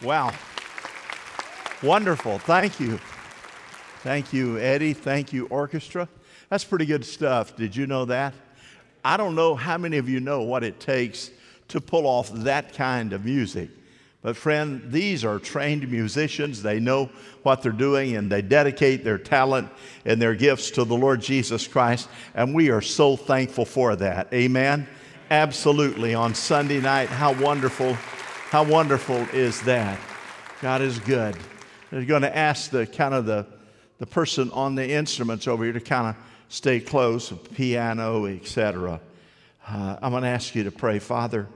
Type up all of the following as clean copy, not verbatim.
Wow. Wonderful. Thank you. Thank you, Eddie. Thank you, orchestra. That's pretty good stuff. Did you know that? I don't know how many of you know what it takes to pull off that kind of music. But friend, these are trained musicians. They know what they're doing, and they dedicate their talent and their gifts to the Lord Jesus Christ. And we are so thankful for that. Amen? Absolutely. On Sunday night, how wonderful is that? God is good. I'm going to ask the person on the instruments over here to kind of stay close, piano, etc. I'm going to ask you to pray. Father,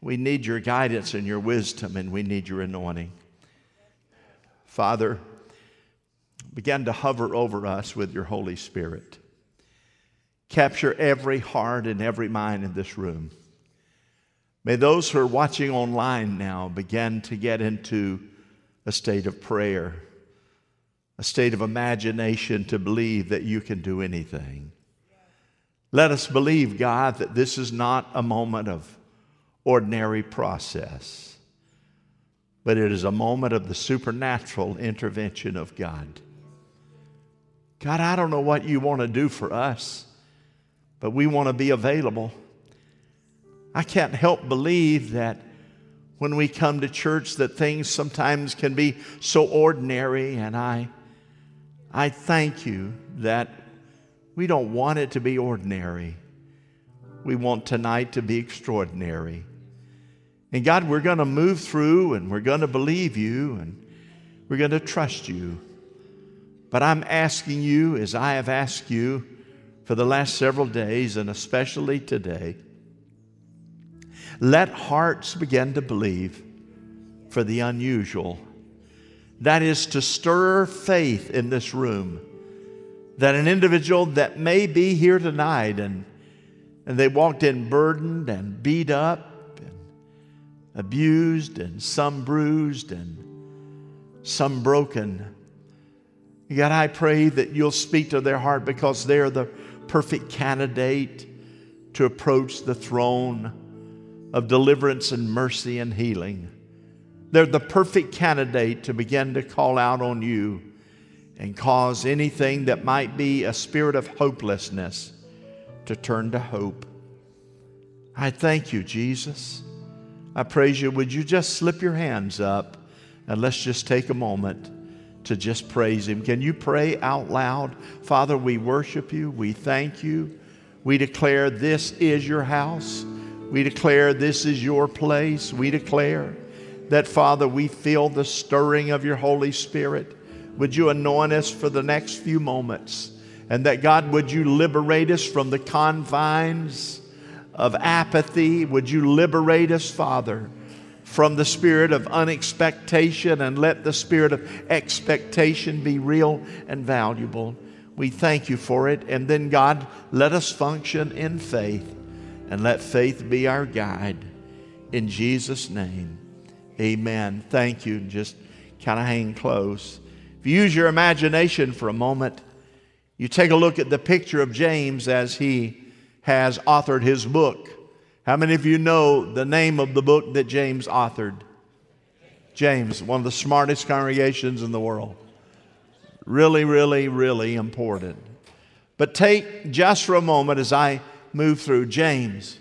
we need your guidance and your wisdom, and we need your anointing. Father, begin to hover over us with your Holy Spirit. Capture every heart and every mind in this room. May those who are watching online now begin to get into a state of prayer, a state of imagination to believe that you can do anything. Let us believe, God, that this is not a moment of ordinary process, but it is a moment of the supernatural intervention of God. God, I don't know what you want to do for us, but we want to be available. I can't help believe that when we come to church that things sometimes can be so ordinary, and I thank you that we don't want it to be ordinary. We want tonight to be extraordinary. And God, we're going to move through, and we're going to believe you, and we're going to trust you. But I'm asking you, as I have asked you for the last several days, and especially today, let hearts begin to believe for the unusual. That is to stir faith in this room, that an individual that may be here tonight and they walked in burdened and beat up and abused and some bruised and some broken. God, I pray that you'll speak to their heart because they are the perfect candidate to approach the throne of deliverance and mercy and healing. They're the perfect candidate to begin to call out on you and cause anything that might be a spirit of hopelessness to turn to hope. I thank you, Jesus. I praise you. Would you just slip your hands up and let's just take a moment to just praise him. Can you pray out loud? Father, we worship you. We thank you. We declare this is your house. We declare this is your place. We declare that, Father, we feel the stirring of your Holy Spirit. Would you anoint us for the next few moments? And that, God, would you liberate us from the confines of apathy? Would you liberate us, Father, from the spirit of unexpectation, and let the spirit of expectation be real and valuable. We thank you for it. And then, God, let us function in faith, and let faith be our guide. In Jesus' name, amen. Thank you. Just kind of hang close. If you use your imagination for a moment, you take a look at the picture of James as he has authored his book. How many of you know the name of the book that James authored? James, one of the smartest congregations in the world. Really, really, really important. But take just for a moment as I move through James.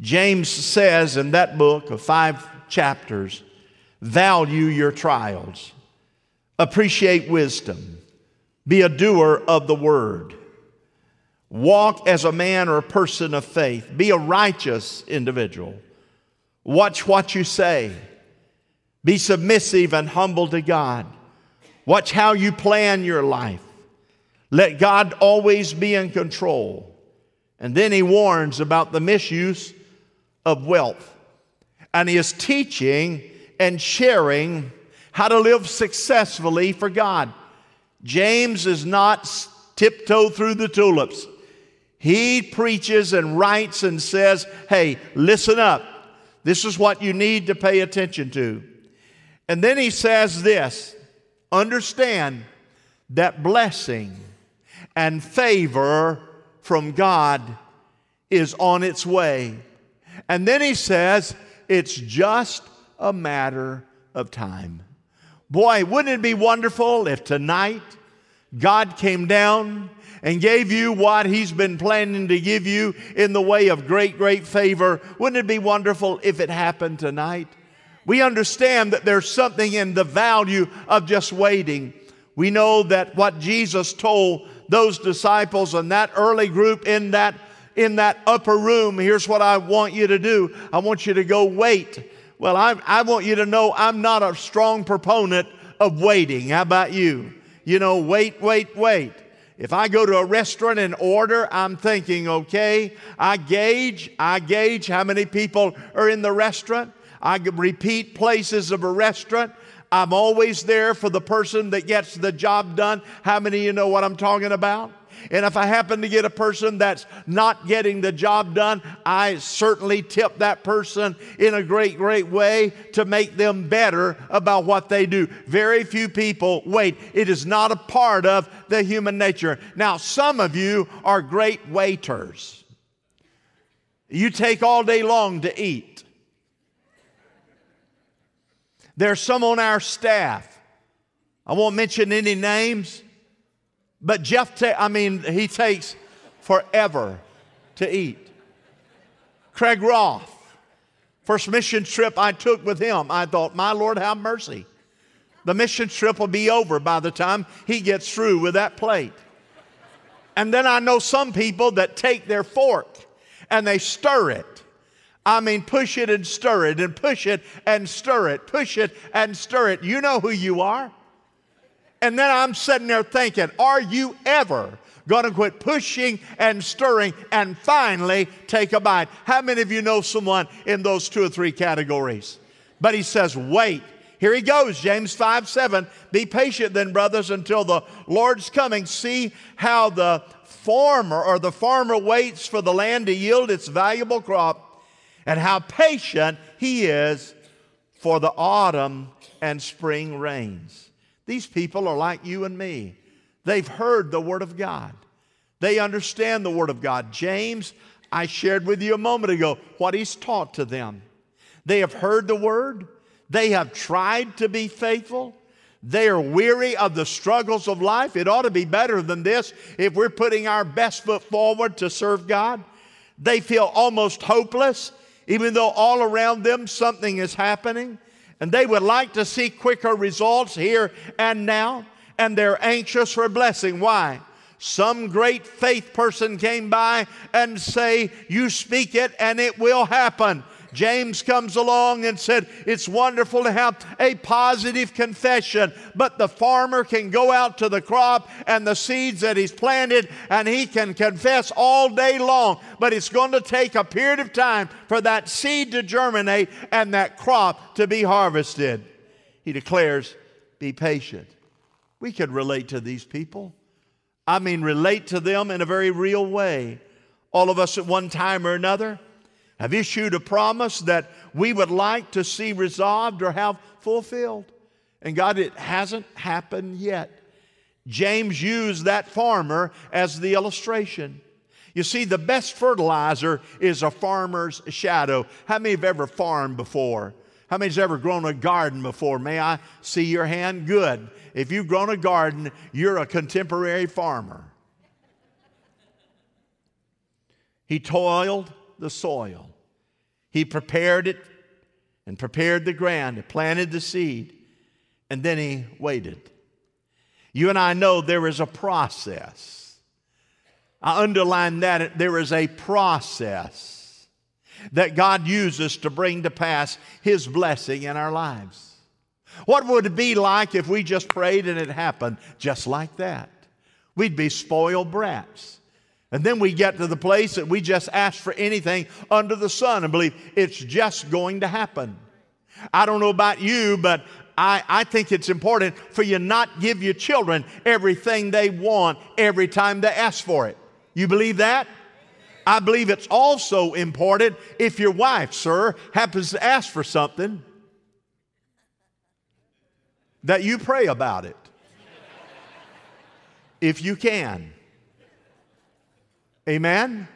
James says in that book of 5 chapters, value your trials, appreciate wisdom, be a doer of the word. Walk as a man or a person of faith. Be a righteous individual. Watch what you say. Be submissive and humble to God. Watch how you plan your life. Let God always be in control. And then he warns about the misuse of wealth. And he is teaching and sharing how to live successfully for God. James is not tiptoe through the tulips. He preaches and writes and says, hey, listen up. This is what you need to pay attention to. And then he says this, understand that blessing and favor from God is on its way. And then he says, it's just a matter of time. Boy, wouldn't it be wonderful if tonight God came down and gave you what He's been planning to give you in the way of great, great favor? Wouldn't it be wonderful if it happened tonight? We understand that there's something in the value of just waiting. We know that what Jesus told those disciples and that early group in that upper room, here's what I want you to do. I want you to go wait. Well, I want you to know I'm not a strong proponent of waiting. How about you? You know, wait. If I go to a restaurant and order, I'm thinking, okay, I gauge how many people are in the restaurant. I repeat places of a restaurant. I'm always there for the person that gets the job done. How many of you know what I'm talking about? And if I happen to get a person that's not getting the job done, I certainly tip that person in a great, great way to make them better about what they do. Very few people wait. It is not a part of the human nature. Now, some of you are great waiters. You take all day long to eat. There's some on our staff. I won't mention any names. But he takes forever to eat. Craig Roth, first mission trip I took with him, I thought, my Lord, have mercy. The mission trip will be over by the time he gets through with that plate. And then I know some people that take their fork and they stir it. Push it and stir it and push it and stir it, push it and stir it. You know who you are. And then I'm sitting there thinking, are you ever going to quit pushing and stirring and finally take a bite? How many of you know someone in those two or three categories? But he says, wait. Here he goes, James 5:7. Be patient then, brothers, until the Lord's coming. See how the farmer waits for the land to yield its valuable crop, and how patient he is for the autumn and spring rains. These people are like you and me. They've heard the Word of God. They understand the Word of God. James, I shared with you a moment ago what he's taught to them. They have heard the Word. They have tried to be faithful. They are weary of the struggles of life. It ought to be better than this if we're putting our best foot forward to serve God. They feel almost hopeless, even though all around them something is happening. And they would like to see quicker results here and now, and they're anxious for blessing. Why? Some great faith person came by and say, you speak it and it will happen. James comes along and said, it's wonderful to have a positive confession, but the farmer can go out to the crop and the seeds that he's planted, and he can confess all day long, but it's going to take a period of time for that seed to germinate and that crop to be harvested. He declares, be patient. We could relate to these people. Relate to them in a very real way. All of us at one time or another have issued a promise that we would like to see resolved or have fulfilled. And God, it hasn't happened yet. James used that farmer as the illustration. You see, the best fertilizer is a farmer's shadow. How many have ever farmed before? How many has ever grown a garden before? May I see your hand? Good. If you've grown a garden, you're a contemporary farmer. He toiled the soil. He prepared it and prepared the ground. He planted the seed, and then he waited. You and I know there is a process. I underline that there is a process that God uses to bring to pass His blessing in our lives. What would it be like if we just prayed and it happened just like that? We'd be spoiled brats. And then we get to the place that we just ask for anything under the sun and believe it's just going to happen. I don't know about you, but I think it's important for you not give your children everything they want every time they ask for it. You believe that? I believe it's also important if your wife, sir, happens to ask for something that you pray about it. If you can. Amen?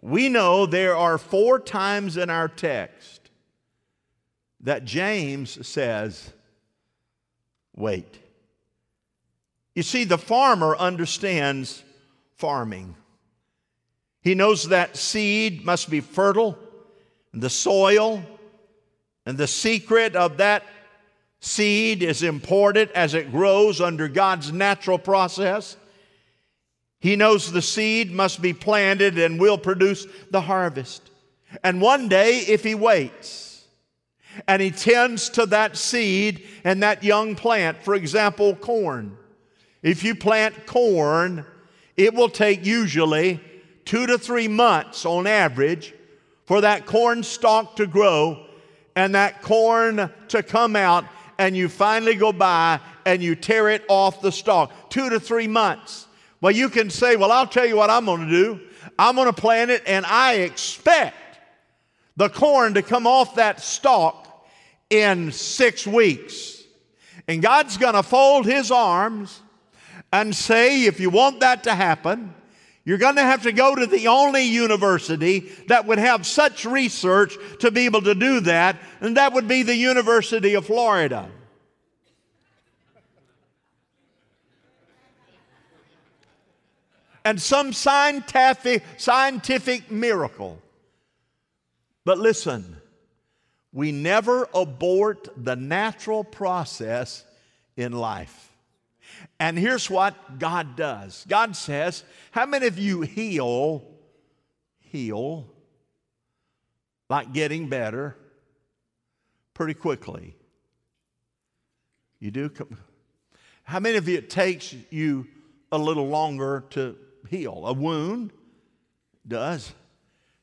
We know there are 4 times in our text that James says, wait. You see, the farmer understands farming. He knows that seed must be fertile, and the soil, and the secret of that seed is important as it grows under God's natural process. He knows the seed must be planted and will produce the harvest. And one day, if he waits and he tends to that seed and that young plant, for example, corn. If you plant corn, it will take usually 2 to 3 months on average for that corn stalk to grow and that corn to come out, and you finally go by and you tear it off the stalk. 2 to 3 months. Well, you can say, well, I'll tell you what I'm going to do. I'm going to plant it, and I expect the corn to come off that stalk in 6 weeks. And God's going to fold his arms and say, if you want that to happen, you're going to have to go to the only university that would have such research to be able to do that, and that would be the University of Florida. And some scientific miracle. But listen, we never abort the natural process in life. And here's what God does. God says, how many of you heal, like getting better, pretty quickly? You do? How many of you it takes you a little longer to heal? A wound does.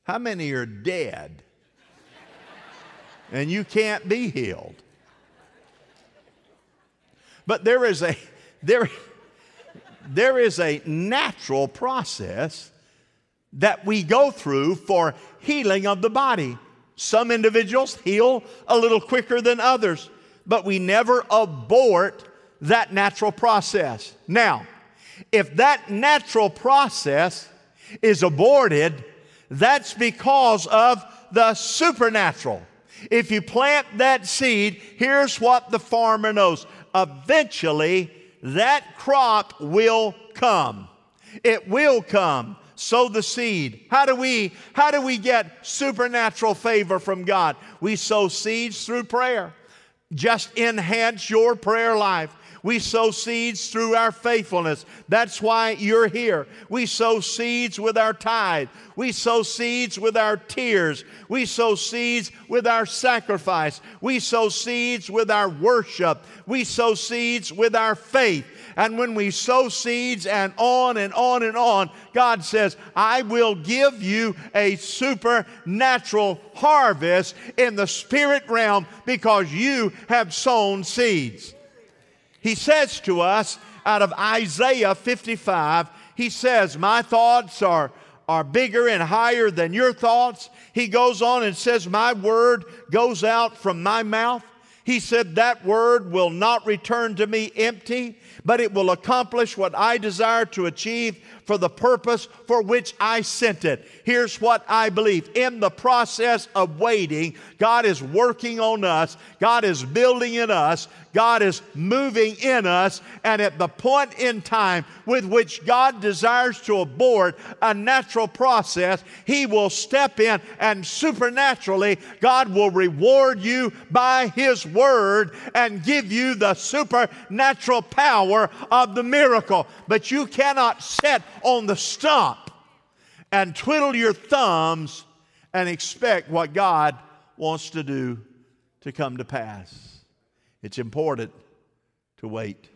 How many are dead and you can't be healed? But there is a natural process that we go through for healing of the body. Some individuals heal a little quicker than others, but we never abort that natural process. Now, if that natural process is aborted, that's because of the supernatural. If you plant that seed, here's what the farmer knows. Eventually, that crop will come. It will come. Sow the seed. How do we get supernatural favor from God? We sow seeds through prayer. Just enhance your prayer life. We sow seeds through our faithfulness. That's why you're here. We sow seeds with our tithe. We sow seeds with our tears. We sow seeds with our sacrifice. We sow seeds with our worship. We sow seeds with our faith. And when we sow seeds and on and on and on, God says, I will give you a supernatural harvest in the spirit realm because you have sown seeds. He says to us out of Isaiah 55, he says, my thoughts are bigger and higher than your thoughts. He goes on and says, my word goes out from my mouth. He said, that word will not return to me empty, but it will accomplish what I desire to achieve for the purpose for which I sent it. Here's what I believe. In the process of waiting, God is working on us. God is building in us. God is moving in us. And at the point in time with which God desires to abort a natural process, He will step in, and supernaturally, God will reward you by His word and give you the supernatural power of the miracle. But you cannot sit on the stump and twiddle your thumbs and expect what God wants to do to come to pass. It's important to wait.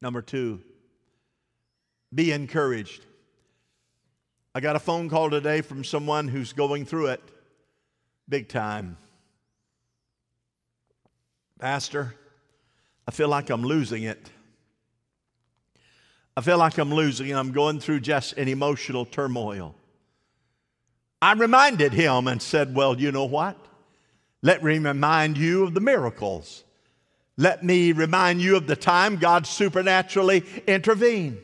Number two, be encouraged. I got a phone call today from someone who's going through it big time. Pastor, I feel like I'm losing it. I feel like I'm losing it. I'm going through just an emotional turmoil. I reminded him and said, well, you know what? Let me remind you of the miracles. Let me remind you of the time God supernaturally intervened.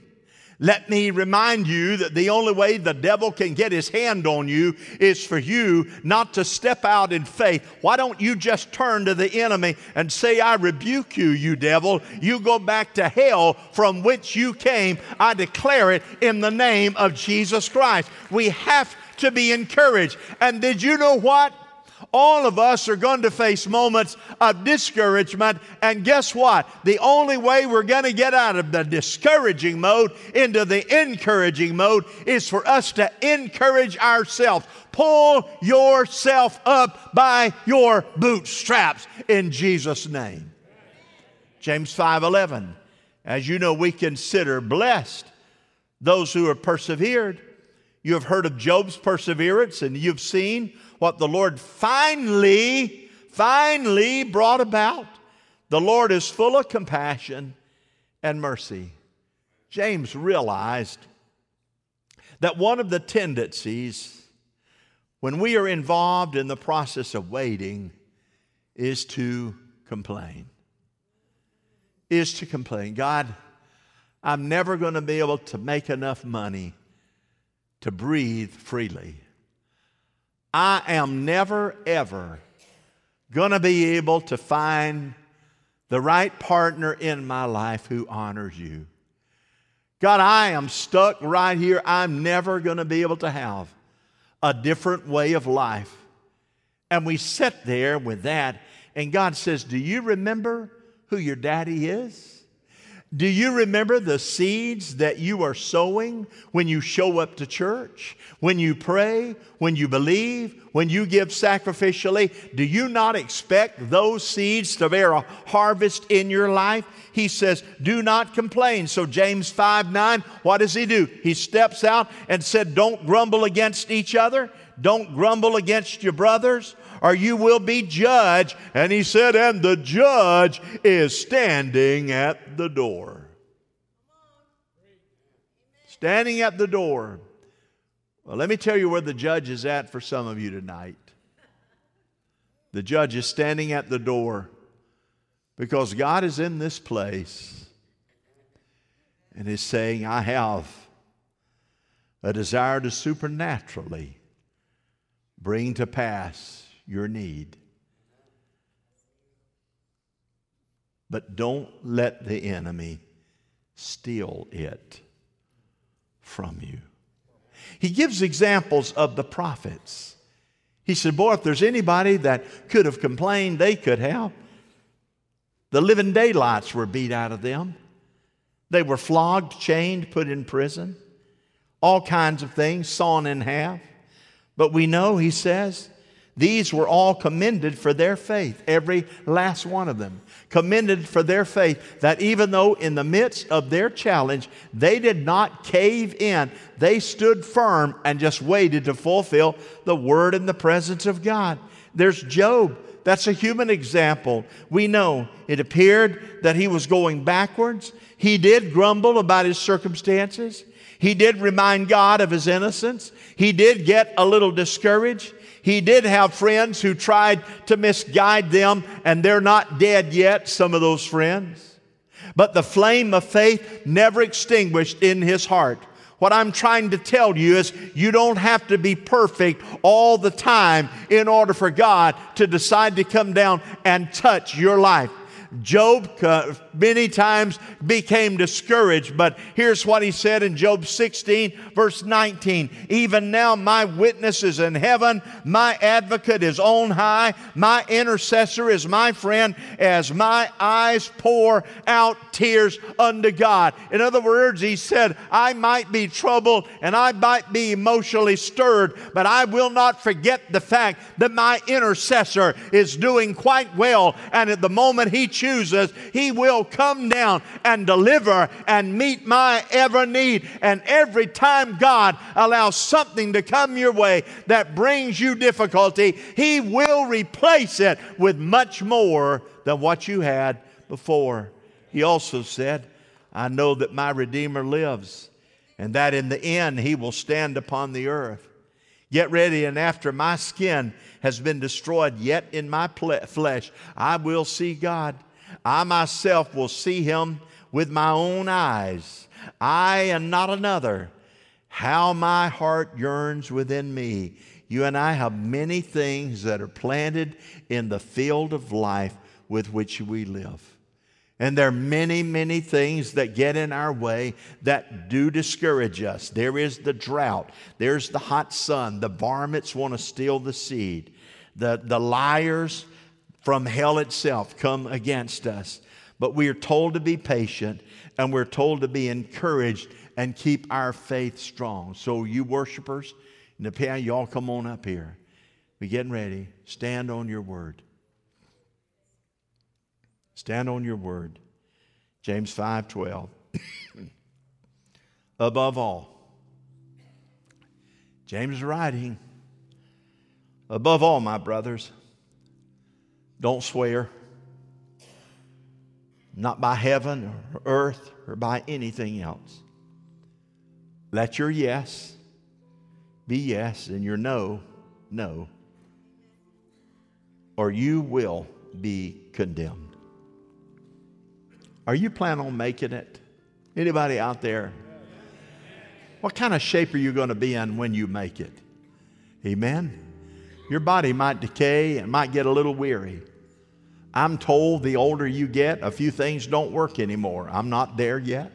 Let me remind you that the only way the devil can get his hand on you is for you not to step out in faith. Why don't you just turn to the enemy and say, I rebuke you, you devil. You go back to hell from which you came. I declare it in the name of Jesus Christ. We have to be encouraged. And did you know what? All of us are going to face moments of discouragement, and guess what? The only way we're going to get out of the discouraging mode into the encouraging mode is for us to encourage ourselves. Pull yourself up by your bootstraps in Jesus' name. James 5:11. As you know, we consider blessed those who have persevered. You have heard of Job's perseverance, and you've seen what the Lord finally brought about. The Lord is full of compassion and mercy. James realized that one of the tendencies when we are involved in the process of waiting is to complain. God, I'm never going to be able to make enough money to breathe freely. I am never, ever going to be able to find the right partner in my life who honors you. God, I am stuck right here. I'm never going to be able to have a different way of life. And we sit there with that, and God says, do you remember who your daddy is? Do you remember the seeds that you are sowing when you show up to church, when you pray, when you believe, when you give sacrificially? Do you not expect those seeds to bear a harvest in your life? He says, do not complain. So James 5:9, what does he do? He steps out and said, don't grumble against each other. Don't grumble against your brothers, or you will be judged. And he said, and the judge is standing at the door. Standing at the door. Well, let me tell you where the judge is at for some of you tonight. The judge is standing at the door because God is in this place and is saying, I have a desire to supernaturally bring to pass your need. But don't let the enemy steal it from you. He gives examples of the prophets. He said, boy, if there's anybody that could have complained, they could have. The living daylights were beat out of them. They were flogged, chained, put in prison. All kinds of things, sawn in half. But we know, he says, these were all commended for their faith, every last one of them. Commended for their faith that even though in the midst of their challenge, they did not cave in. They stood firm and just waited to fulfill the word in the presence of God. There's Job. That's a human example. We know it appeared that he was going backwards. He did grumble about his circumstances. He did remind God of his innocence. He did get a little discouraged. He did have friends who tried to misguide them, and they're not dead yet, some of those friends. But the flame of faith never extinguished in his heart. What I'm trying to tell you is you don't have to be perfect all the time in order for God to decide to come down and touch your life. Job many times became discouraged, but here's what he said in Job 16, verse 19. Even now my witness is in heaven, my advocate is on high, my intercessor is my friend, as my eyes pour out tears unto God. In other words, he said, I might be troubled and I might be emotionally stirred, but I will not forget the fact that my intercessor is doing quite well, and at the moment he chooses, he will come down and deliver and meet my every need. And every time God allows something to come your way that brings you difficulty, he will replace it with much more than what you had before. He also said, I know that my Redeemer lives, and that in the end he will stand upon the earth. Get ready, and after my skin has been destroyed, yet in my flesh I will see God. I myself will see him with my own eyes, I and not another, how my heart yearns within me. You and I have many things that are planted in the field of life with which we live. And there are many, many things that get in our way that do discourage us. There is the drought. There's the hot sun. The varmints want to steal the seed. The liars from hell itself come against us. But we are told to be patient, and we're told to be encouraged and keep our faith strong. So you worshipers, you all come on up here. We're getting ready. Stand on your word. Stand on your word. James 5:12. Above all. James is writing. Above all, my brothers, don't swear. Not by heaven or earth or by anything else. Let your yes be yes and your no, no. Or you will be condemned. Are you planning on making it? Anybody out there? What kind of shape are you going to be in when you make it? Amen? Your body might decay and might get a little weary. I'm told the older you get, a few things don't work anymore. I'm not there yet.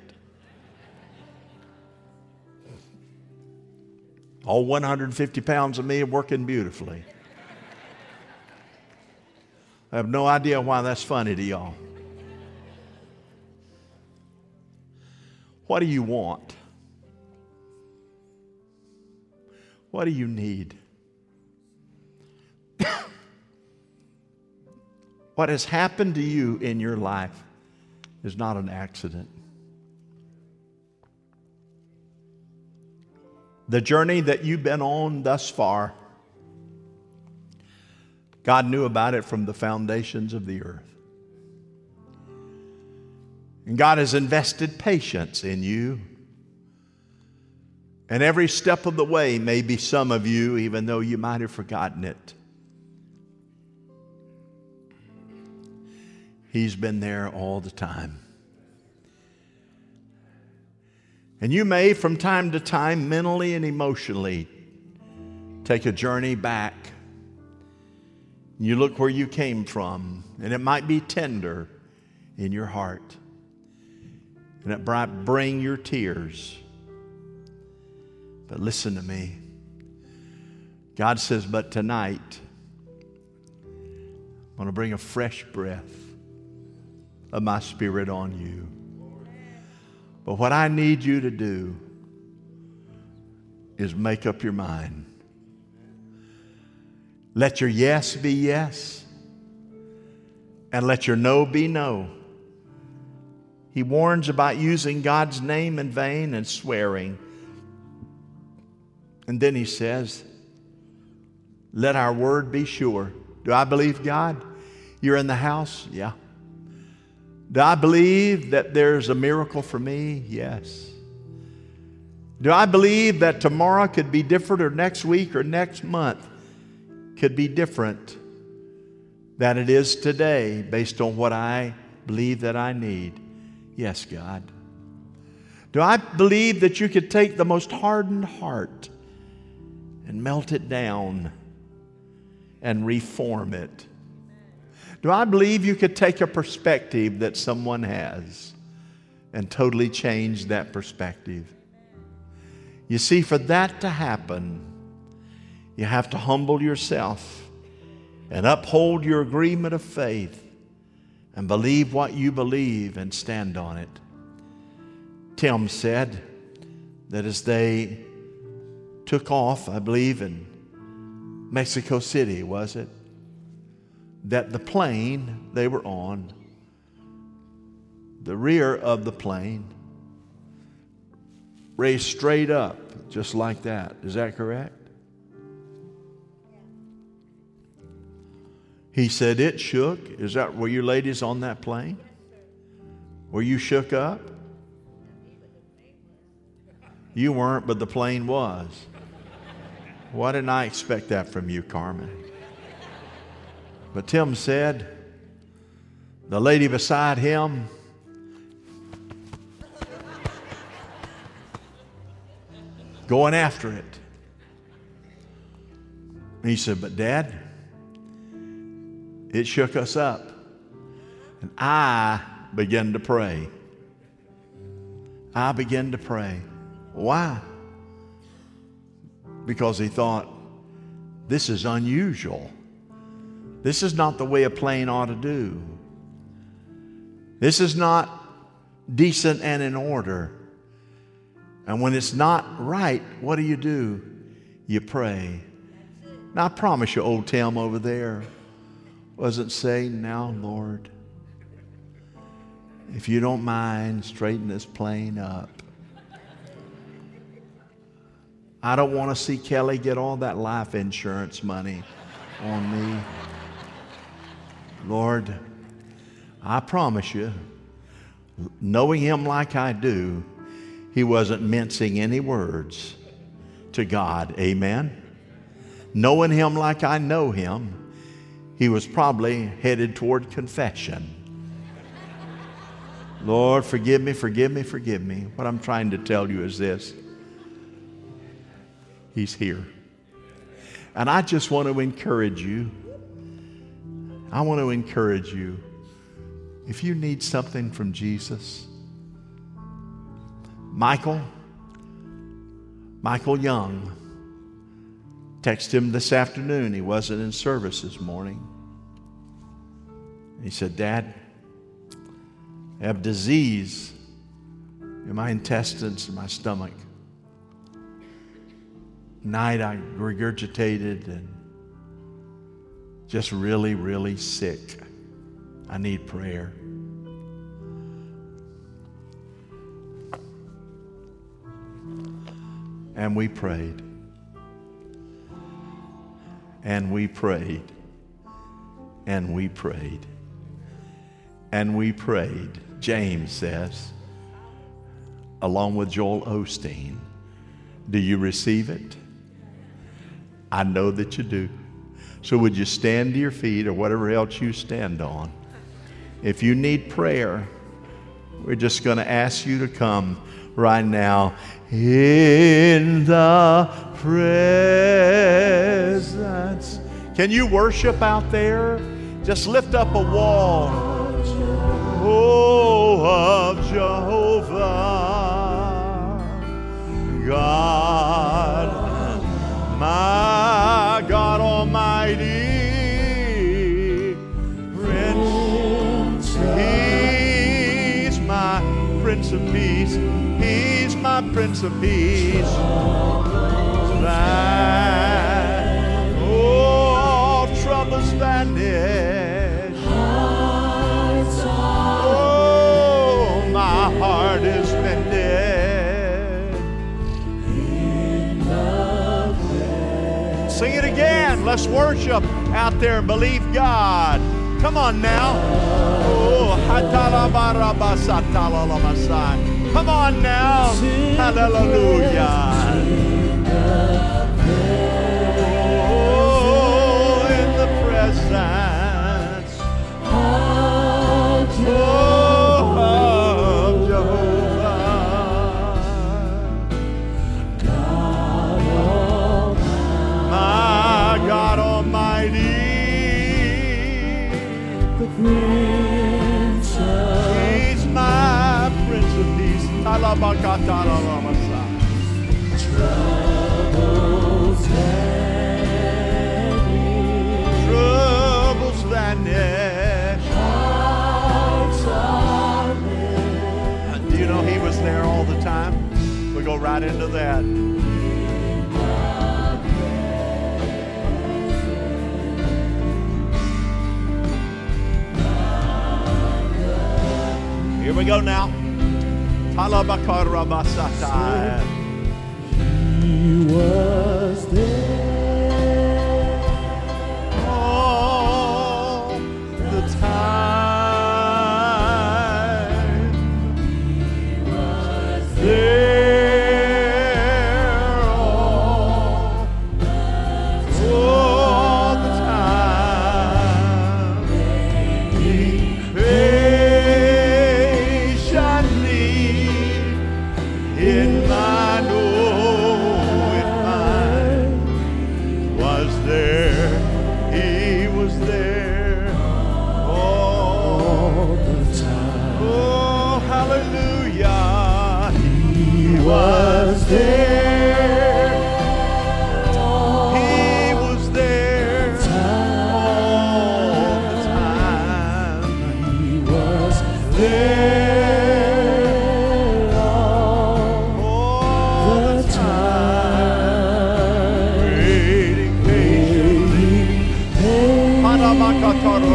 All 150 pounds of me are working beautifully. I have no idea why that's funny to y'all. What do you want? What do you need? What has happened to you in your life is not an accident. The journey that you've been on thus far, God knew about it from the foundations of the earth. And God has invested patience in you. And every step of the way, maybe some of you, even though you might have forgotten it, He's been there all the time. And you may, from time to time, mentally and emotionally, take a journey back. You look where you came from, and it might be tender in your heart. And it might bring your tears. But listen to me. God says, but tonight, I'm going to bring a fresh breath of my Spirit on you. But what I need you to do is make up your mind. Let your yes be yes, and let your no be no. He warns about using God's name in vain and swearing. And then he says, let our word be sure. Do I believe God? You're in the house? Yeah. Do I believe that there's a miracle for me? Yes. Do I believe that tomorrow could be different, or next week or next month could be different than it is today based on what I believe that I need? Yes, God. Do I believe that you could take the most hardened heart and melt it down and reform it? Do I believe you could take a perspective that someone has and totally change that perspective? You see, for that to happen, you have to humble yourself and uphold your agreement of faith. And believe what you believe and stand on it. Tim said that as they took off, I believe in Mexico City, was it? That the plane they were on, the rear of the plane, raised straight up just like that. Is that correct? He said, it shook. Is that, were you ladies on that plane? Were you shook up? You weren't, but the plane was. Why didn't I expect that from you, Carmen? But Tim said, the lady beside him going after it. And he said, but Dad, it shook us up. And I began to pray. I began to pray. Why? Because he thought, this is unusual. This is not the way a plane ought to do. This is not decent and in order. And when it's not right, what do? You pray. Now, I promise you, old Tim over there wasn't saying, now, Lord, if you don't mind, straighten this plane up. I don't want to see Kelly get all that life insurance money on me. Lord, I promise you, knowing him like I do, he wasn't mincing any words to God. Amen? Knowing him like I know him, he was probably headed toward confession. Lord, forgive me, forgive me, forgive me. What I'm trying to tell you is this. He's here. And I just want to encourage you. I want to encourage you. If you need something from Jesus, Michael Young, texted him this afternoon. He wasn't in service this morning. He said, Dad, I have disease in my intestines and my stomach. Night I regurgitated and just really, really sick. I need prayer. And we prayed. And we prayed. And we prayed. And we prayed. James says, along with Joel Osteen, do you receive it? I know that you do. So would you stand to your feet or whatever else you stand on? If you need prayer, we're just going to ask you to come right now in the presence. Can you worship out there? Just lift up a wall. Oh, of Jehovah, God, my God Almighty. Prince of Peace, he's my Prince of Peace. Thine, oh, all troubles vanish. Oh, my heart is mended. Sing it again. Let's worship out there and believe God. Come on now. Oh, come on now. Hallelujah. Oh, in the presence. Oh, of Jehovah. My God Almighty. He's my Prince of Peace. Troubles vanish. And do you know he was there all the time? We go right into that. Here we go now. He was there all the time. He was there all the time. In mine own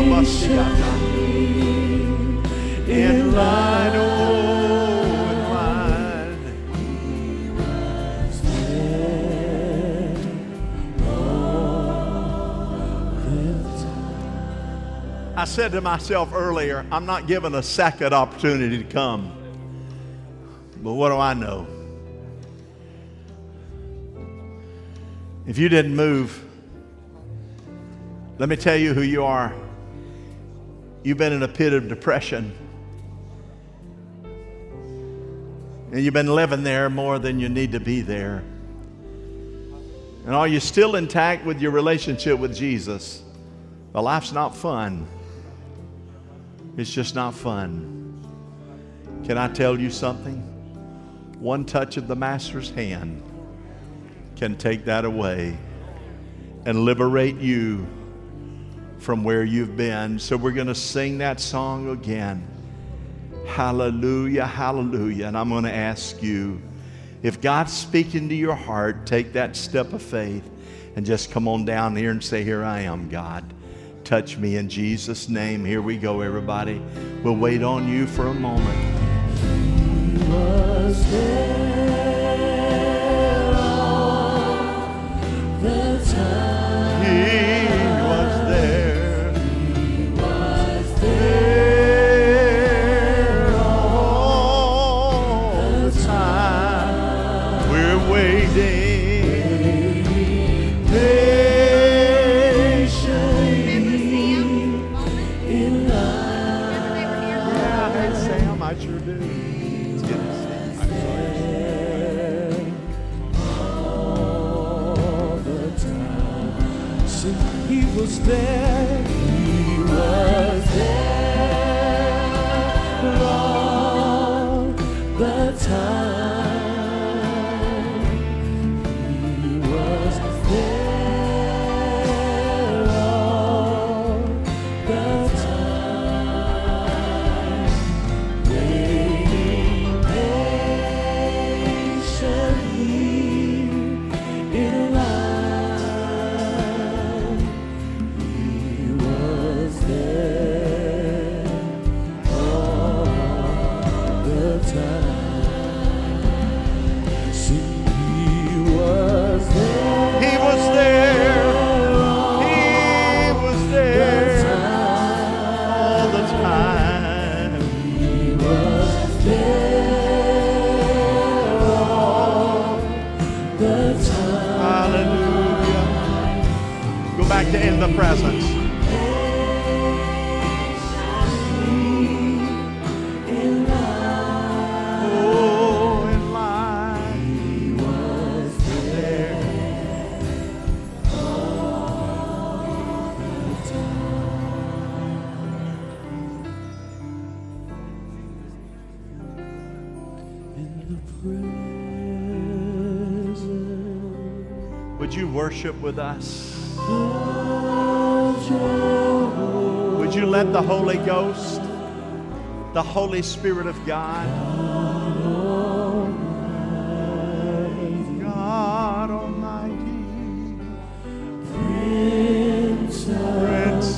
In line, oh, in line. We must live all the time. I said to myself earlier, I'm not given a second opportunity to come. But what do I know? If you didn't move, let me tell you who you are. You've been in a pit of depression. And you've been living there more than you need to be there. And are you still intact with your relationship with Jesus? Well, life's not fun. It's just not fun. Can I tell you something? One touch of the Master's hand can take that away and liberate you from where you've been. So we're going to sing that song again. Hallelujah, hallelujah. And I'm going to ask you, if God's speaking to your heart, take that step of faith and just come on down here and say, here I am, God. Touch me in Jesus' name. Here we go, everybody. We'll wait on you for a moment. He was there all the time. He was there all the time. He was there all the time, waiting patiently in life. In the presence. Oh, in line. He was there all the time. In the presence. Would you worship with us? Would you let the Holy Ghost, the Holy Spirit of God, God Almighty, Prince of Peace,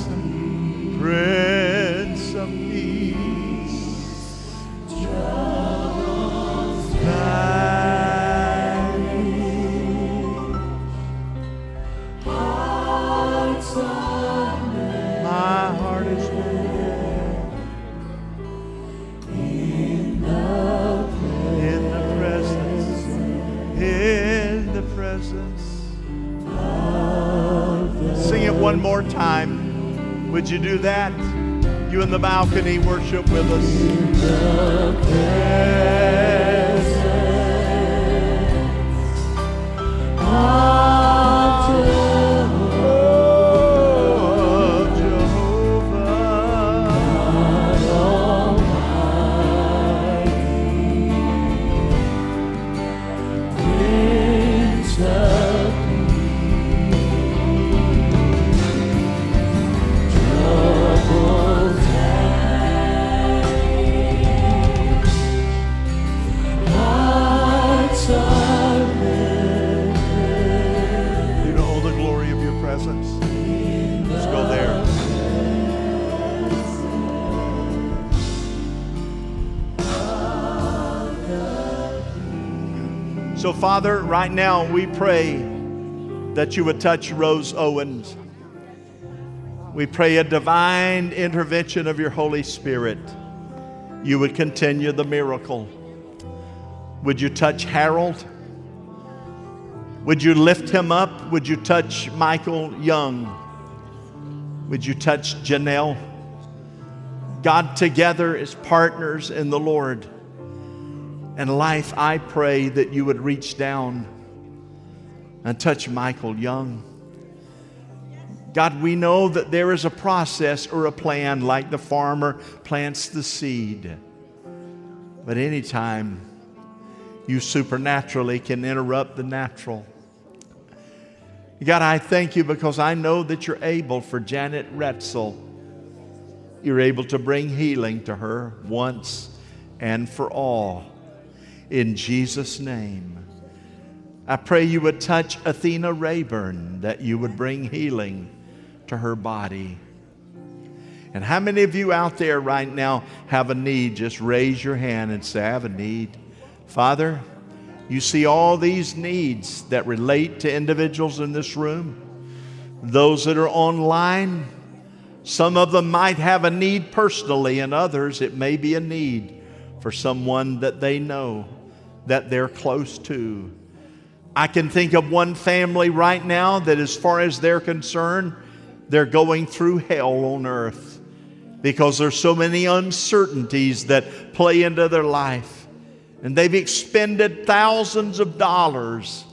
one more time. Would you do that? You in the balcony, worship with us. In the presence of Jehovah, God Almighty, Prince of So Father, right now we pray that you would touch Rose Owens. We pray a divine intervention of your Holy Spirit. You would continue the miracle. Would you touch Harold? Would you lift him up? Would you touch Michael Young? Would you touch Janelle? God, together as partners in the Lord and life, I pray that you would reach down and touch Michael Young. God, we know that there is a process or a plan, like the farmer plants the seed. But anytime you supernaturally can interrupt the natural. God, I thank you because I know that you're able for Janet Retzel. You're able to bring healing to her once and for all. In Jesus' name. I pray you would touch Athena Rayburn, that you would bring healing to her body. And how many of you out there right now have a need? Just raise your hand and say, I have a need. Father, you see all these needs that relate to individuals in this room, those that are online. Some of them might have a need personally, and others it may be a need for someone that they know, that they're close to. I can think of one family right now that, as far as they're concerned, they're going through hell on earth because there's so many uncertainties that play into their life. And they've expended thousands of dollars.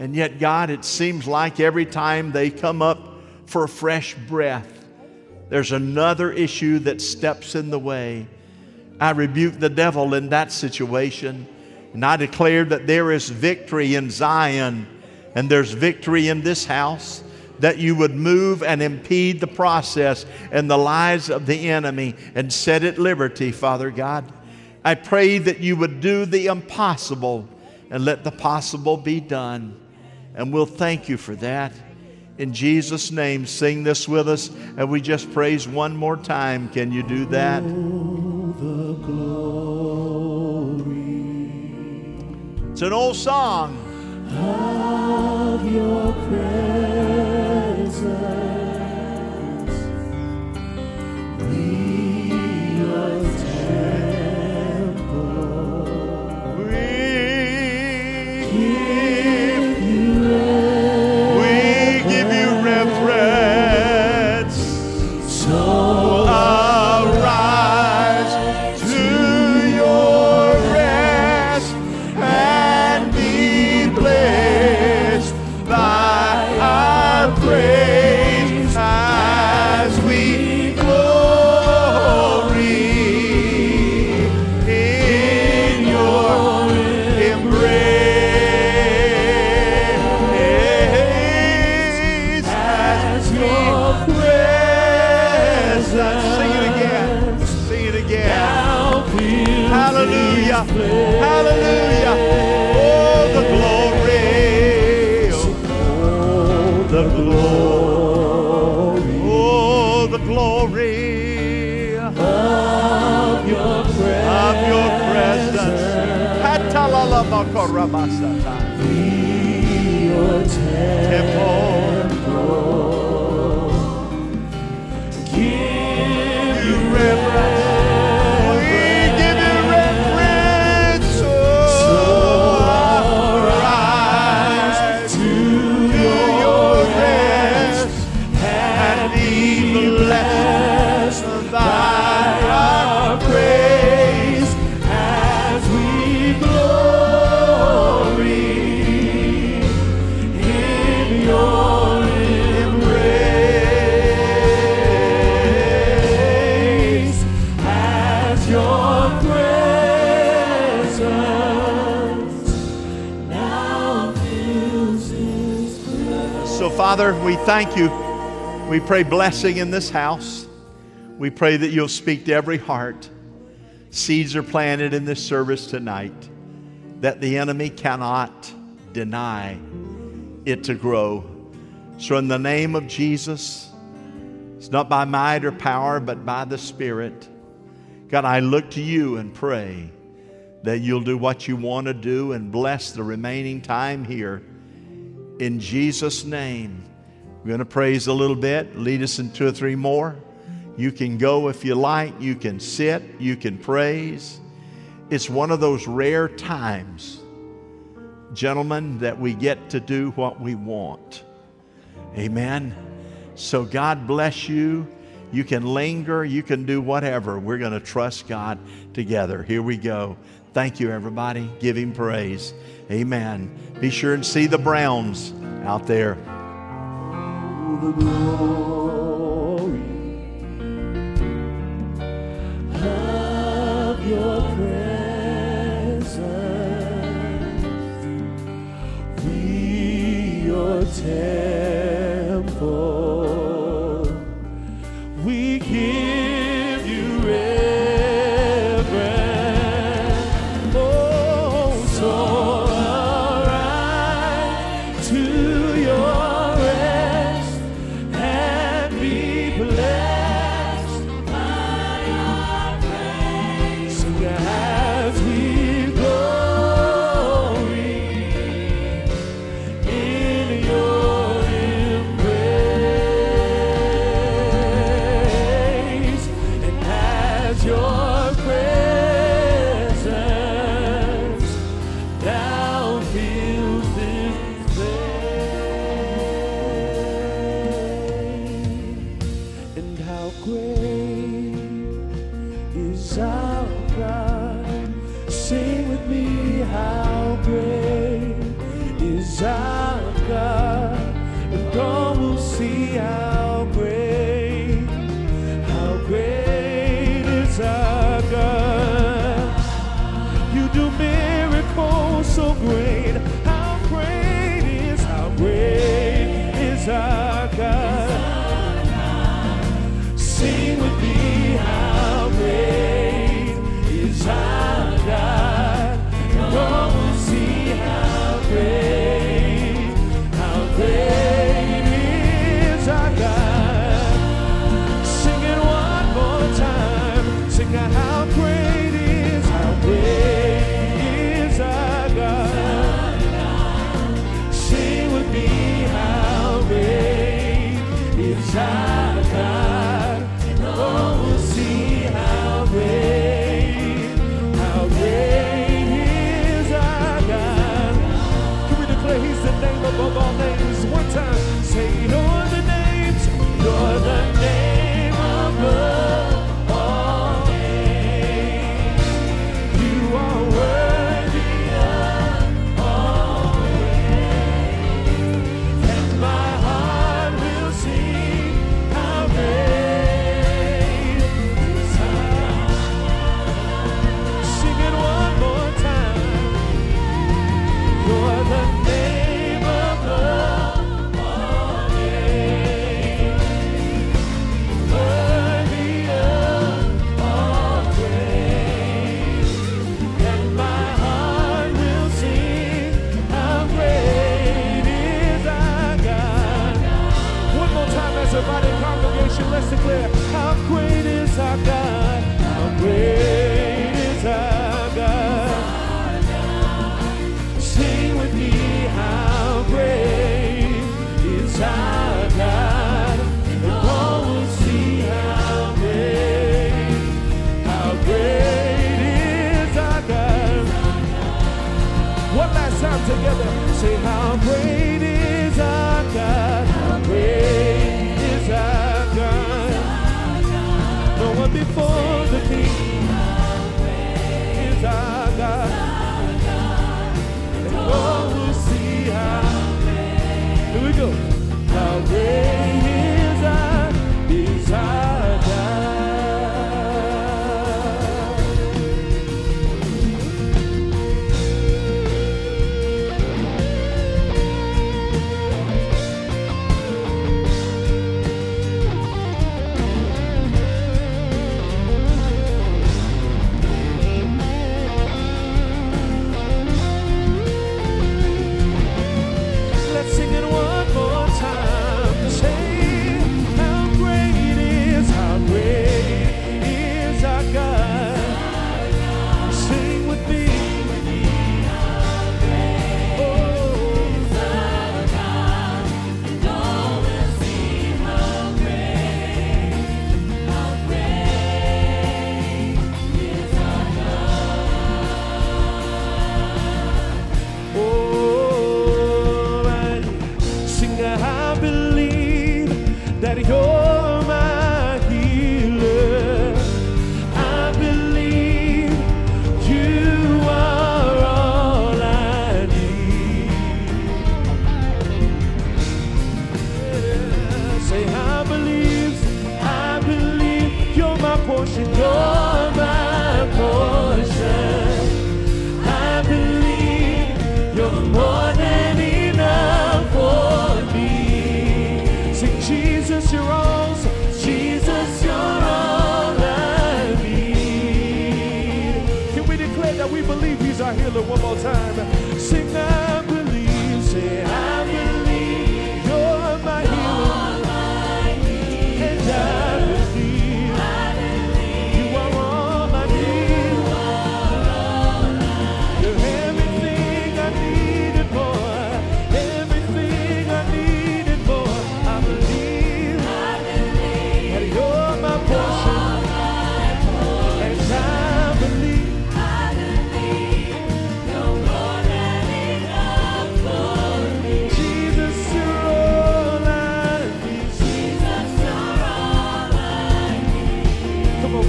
And yet, God, it seems like every time they come up for a fresh breath, there's another issue that steps in the way. I rebuke the devil in that situation. And I declare that there is victory in Zion, and there's victory in this house, that you would move and impede the process and the lies of the enemy and set at liberty, Father God. I pray that you would do the impossible and let the possible be done. And we'll thank you for that. In Jesus' name, sing this with us, and we just praise one more time. Can you do that? It's an old song. Of your presence, we are temple. We give you reverence. So arise to your rest. Blessed by our praise as we glory in your embrace as your presence. Sing it again. Sing it again. Hallelujah. Hallelujah. Glory of your presence. Be your temple. Give you reverence. Father, we thank you. We pray blessing in this house. We pray that you'll speak to every heart. Seeds are planted in this service tonight that the enemy cannot deny it to grow. So in the name of Jesus, it's not by might or power, but by the Spirit. God, I look to you and pray that you'll do what you want to do and bless the remaining time here. In Jesus' name, we're going to praise a little bit, lead us in two or three more. You can go if you like, you can sit, you can praise. It's one of those rare times, gentlemen, that we get to do what we want. Amen. So God bless you. You can linger, you can do whatever. We're going to trust God together. Here we go. Thank you, everybody. Give Him praise. Amen. Be sure and see the Browns out there. Oh, the glory of your presence, we your temple.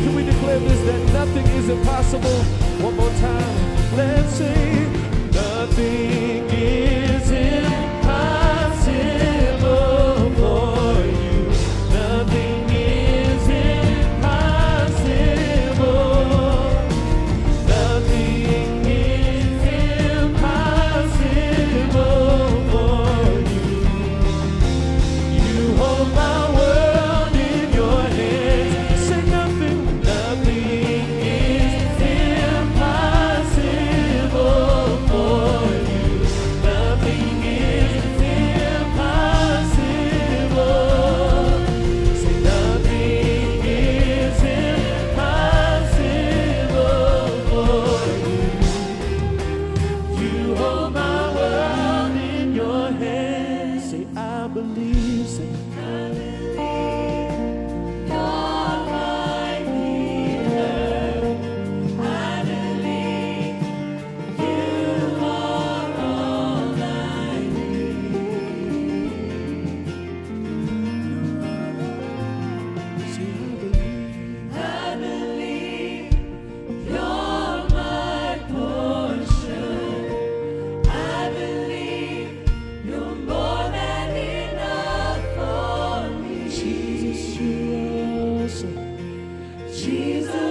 Can we declare this, that nothing is impossible? One more time, let's sing. Nothing is impossible for you. Nothing is impossible. Nothing is impossible for you. You hold my world in your hands. Say nothing. Nothing is impossible for you. Nothing is impossible. Say nothing is impossible for you. You hold my world in your hands. Say I believe. Say I believe. I believe you're my portion. I believe you're more than enough for me. Jesus, you are awesome. Jesus.